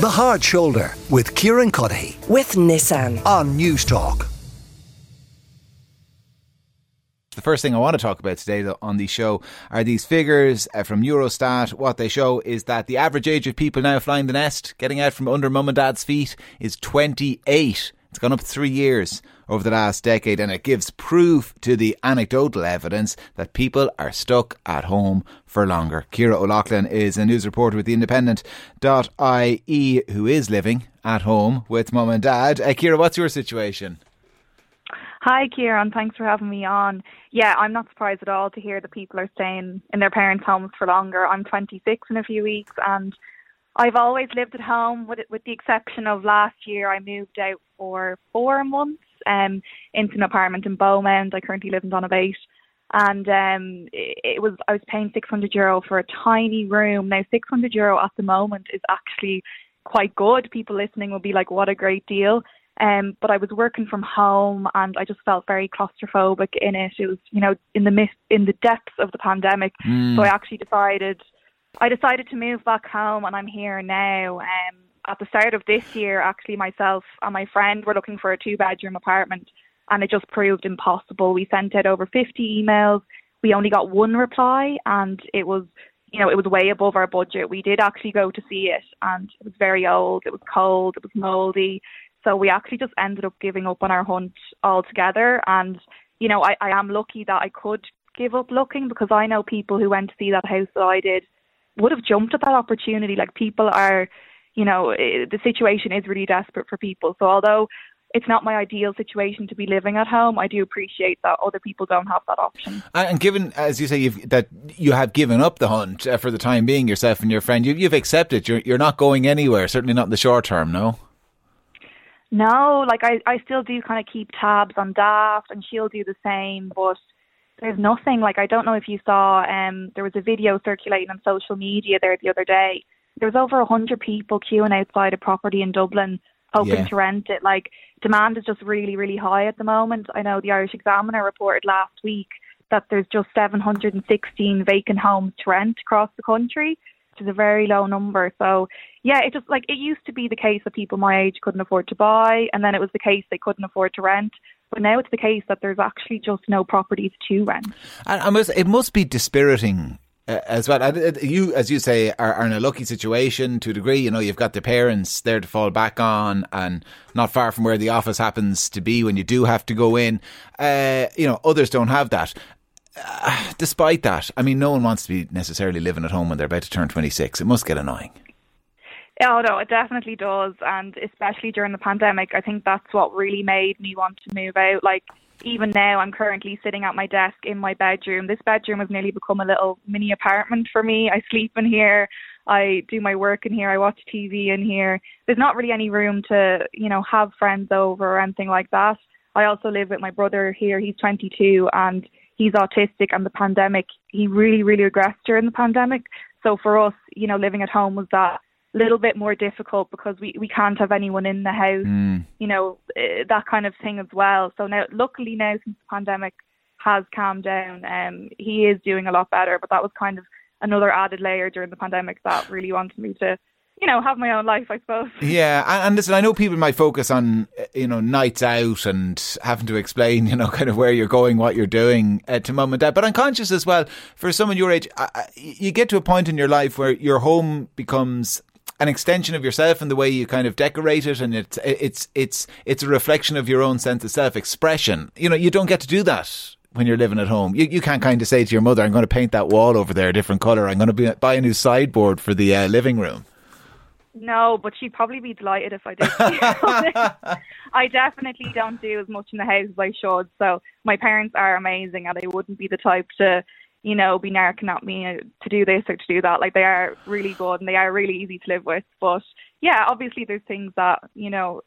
The Hard Shoulder with Kieran Cuddihy. With Nissan. On News Talk. The first thing I want to talk about today on the show are these figures from Eurostat. What they show is that the average age of people now flying the nest, getting out from under mum and dad's feet, is 28. It's gone up 3 years over the last decade, and it gives proof to the anecdotal evidence that people are stuck at home for longer. Ciara O'Loughlin is a news reporter with The Independent.ie who is living at home with mum and dad. Ciara, what's your situation? Hi, Kieran. Thanks for having me on. Yeah, I'm not surprised at all to hear that people are staying in their parents' homes for longer. I'm 26 in a few weeks, and I've always lived at home, with the exception of last year. I moved out for 4 months into an apartment in Beaumont. I currently live in Donabate, and I was paying €600 for a tiny room. Now, €600 at the moment is actually quite good. People listening will be like, "What a great deal!" But I was working from home, and I just felt very claustrophobic in it. It was, you know, in the depths of the pandemic. So I actually decided to move back home, and I'm here now. At the start of this year, actually, myself and my friend were looking for a 2-bedroom apartment, and it just proved impossible. We sent out over 50 emails. We only got one reply, and it was, you know, it was way above our budget. We did actually go to see it, and it was very old. It was cold. It was mouldy. So we actually just ended up giving up on our hunt altogether. And, you know, I am lucky that I could give up looking, because I know people who went to see that house that I did would have jumped at that opportunity. Like, people are, you know, the situation is really desperate for people. So although it's not my ideal situation to be living at home, I do appreciate that other people don't have that option. And given, as you say, that you have given up the hunt for the time being, yourself and your friend, you've accepted you're not going anywhere, certainly not in the short term, no? No, like I still do kind of keep tabs on Daft, and she'll do the same, but there's nothing. Like, I don't know if you saw, there was a video circulating on social media there the other day. There was over 100 people queuing outside a property in Dublin hoping to rent it. Like, demand is just really, really high at the moment. I know the Irish Examiner reported last week that there's just 716 vacant homes to rent across the country. Is a very low number. So yeah, it just, like, it used to be the case that people my age couldn't afford to buy, and then it was the case they couldn't afford to rent, but now it's the case that there's actually just no properties to rent. And it must be dispiriting as well. You, as you say, are in a lucky situation to a degree. You know, you've got the parents there to fall back on, and not far from where the office happens to be when you do have to go in. You know, others don't have that. Despite that, I mean, no one wants to be necessarily living at home when they're about to turn 26. It must get annoying. Oh no, it definitely does, and especially during the pandemic, I think that's what really made me want to move out. Like, even now, I'm currently sitting at my desk in my bedroom. This bedroom has nearly become a little mini apartment for me. I sleep in here, I do my work in here, I watch TV in here. There's not really any room to, you know, have friends over or anything like that. I also live with my brother here. He's 22, and he's autistic, and the pandemic, he really, really regressed during the pandemic. So for us, you know, living at home was that little bit more difficult, because we can't have anyone in the house, you know, that kind of thing as well. So now, luckily now, since the pandemic has calmed down, he is doing a lot better. But that was kind of another added layer during the pandemic that really wanted me to, you know, have my own life, I suppose. Yeah, and listen, I know people might focus on, you know, nights out and having to explain, you know, kind of where you're going, what you're doing to mum and dad. But I'm conscious as well, for someone your age, you get to a point in your life where your home becomes an extension of yourself, and the way you kind of decorate it, and it's a reflection of your own sense of self-expression. You know, you don't get to do that when you're living at home. You can't kind of say to your mother, I'm going to paint that wall over there a different colour, I'm going to buy a new sideboard for the living room. No, but she'd probably be delighted if I did. I definitely don't do as much in the house as I should. So my parents are amazing, and they wouldn't be the type to, you know, be narking at me to do this or to do that. Like, they are really good, and they are really easy to live with. But yeah, obviously there's things that, you know,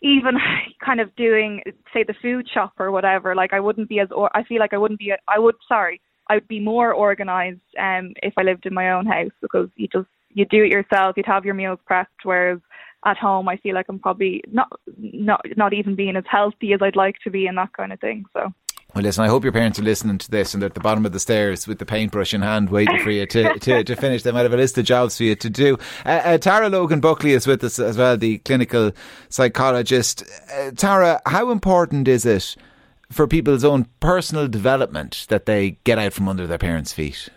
even kind of doing, say, the food shop or whatever, like, I would be more organised if I lived in my own house, because you do it yourself. You'd have your meals prepped, whereas at home, I feel like I'm probably not even being as healthy as I'd like to be, and that kind of thing. So Well, listen, I hope your parents are listening to this and they're at the bottom of the stairs with the paintbrush in hand waiting for you to finish. They might have a list of jobs for you to do. Tara Logan Buckley is with us as well, the clinical psychologist. Tara, how important is it for people's own personal development that they get out from under their parents' feet?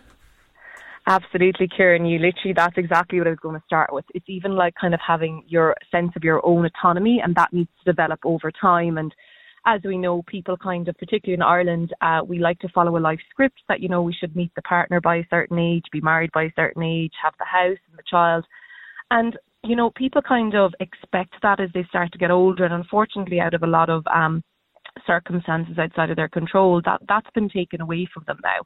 Absolutely, Kieran. That's exactly what I was going to start with. It's even like kind of having your sense of your own autonomy, and that needs to develop over time. And as we know, people kind of, particularly in Ireland, we like to follow a life script that, you know, we should meet the partner by a certain age, be married by a certain age, have the house and the child. And, you know, people kind of expect that as they start to get older. And unfortunately, out of a lot of circumstances outside of their control, that's been taken away from them now.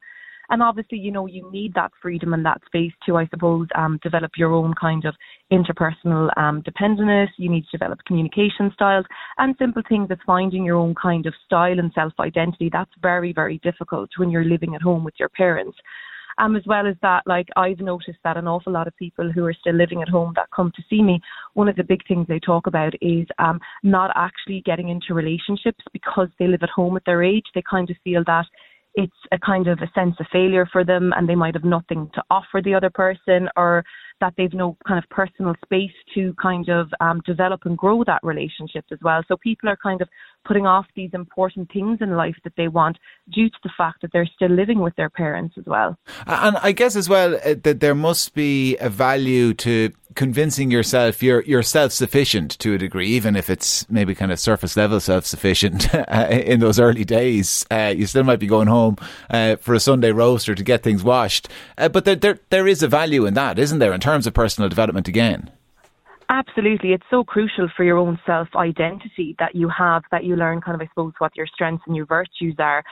And obviously, you know, you need that freedom and that space to, I suppose, develop your own kind of interpersonal dependence. You need to develop communication styles and simple things as finding your own kind of style and self-identity. That's very, very difficult when you're living at home with your parents. As well as that, like, I've noticed that an awful lot of people who are still living at home that come to see me, one of the big things they talk about is not actually getting into relationships because they live at home at their age. They kind of feel that it's a kind of a sense of failure for them, and they might have nothing to offer the other person, or that they've no kind of personal space to kind of develop and grow that relationship as well. So people are kind of putting off these important things in life that they want due to the fact that they're still living with their parents as well. And I guess as well that there must be a value to convincing yourself you're self-sufficient to a degree, even if it's maybe kind of surface level self-sufficient in those early days. You still might be going home for a Sunday roast or to get things washed. But there is a value in that, isn't there, in terms of personal development again? Absolutely. It's so crucial for your own self-identity that you have, that you learn kind of, I suppose, what your strengths and your virtues are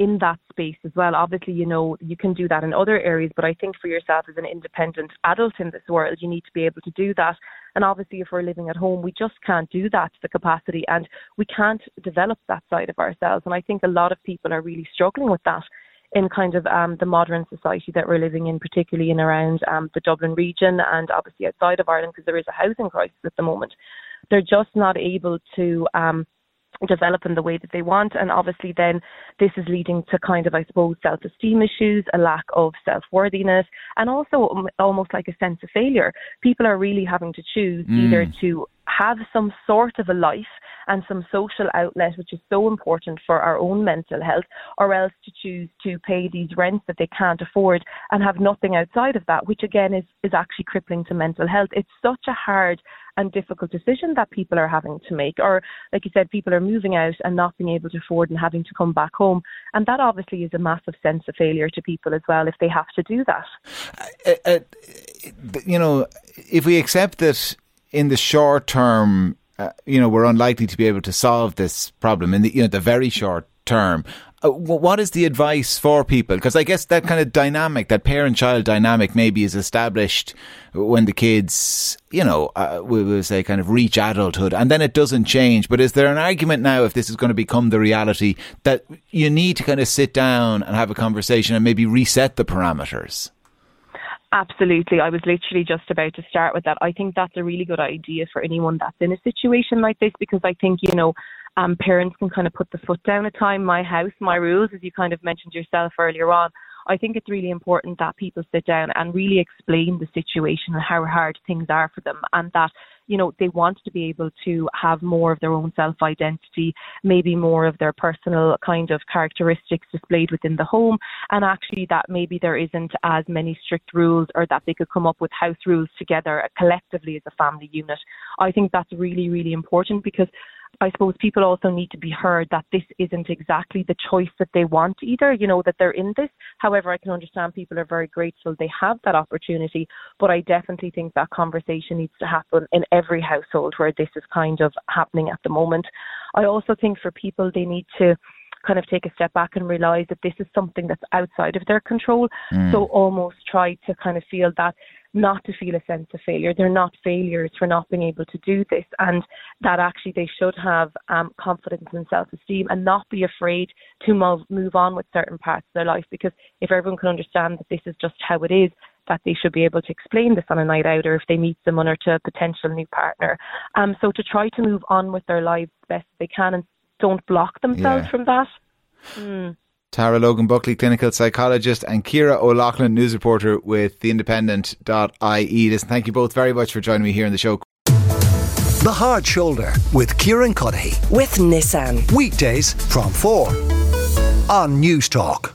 in that space as well. Obviously, you know, you can do that in other areas, but I think for yourself as an independent adult in this world, you need to be able to do that. And obviously, if we're living at home, we just can't do that to the capacity, and we can't develop that side of ourselves. And I think a lot of people are really struggling with that in kind of the modern society that we're living in, particularly in around the Dublin region and obviously outside of Ireland, because there is a housing crisis at the moment. They're just not able to develop in the way that they want. And obviously then this is leading to kind of, I suppose, self-esteem issues, a lack of self-worthiness, and also almost like a sense of failure. People are really having to choose either to have some sort of a life and some social outlet, which is so important for our own mental health, or else to choose to pay these rents that they can't afford and have nothing outside of that, which again is actually crippling to mental health. It's such a hard and difficult decision that people are having to make. Or, like you said, people are moving out and not being able to afford and having to come back home. And that obviously is a massive sense of failure to people as well if they have to do that. You know, if we accept that in the short term, you know, we're unlikely to be able to solve this problem in the, you know, the very short term. What is the advice for people? Because I guess that kind of dynamic, that parent-child dynamic maybe is established when the kids, you know, we will say kind of reach adulthood, and then it doesn't change. But is there an argument now, if this is going to become the reality, that you need to kind of sit down and have a conversation and maybe reset the parameters? Absolutely. I was literally just about to start with that. I think that's a really good idea for anyone that's in a situation like this, because I think, you know, parents can kind of put the foot down at time. My house, my rules, as you kind of mentioned yourself earlier on. I think it's really important that people sit down and really explain the situation and how hard things are for them, and that, you know, they want to be able to have more of their own self-identity, maybe more of their personal kind of characteristics displayed within the home, and actually that maybe there isn't as many strict rules, or that they could come up with house rules together collectively as a family unit. I think that's really, really important, because I suppose people also need to be heard that this isn't exactly the choice that they want either, you know, that they're in this. However, I can understand people are very grateful they have that opportunity, but I definitely think that conversation needs to happen in every household where this is kind of happening at the moment. I also think for people, they need to kind of take a step back and realise that this is something that's outside of their control. So almost try to kind of feel that, not to feel a sense of failure. They're not failures for not being able to do this, and that actually they should have confidence and self-esteem and not be afraid to move on with certain parts of their life, because if everyone can understand that this is just how it is, that they should be able to explain this on a night out, or if they meet someone, or to a potential new partner. So to try to move on with their lives the best they can and don't block themselves from that. Tara Logan Buckley, clinical psychologist, and Ciara O'Loughlin, news reporter with The Independent.ie. Listen, thank you both very much for joining me here on the show. The Hard Shoulder with Kieran Cuddihy with Nissan, weekdays from 4 on News Talk.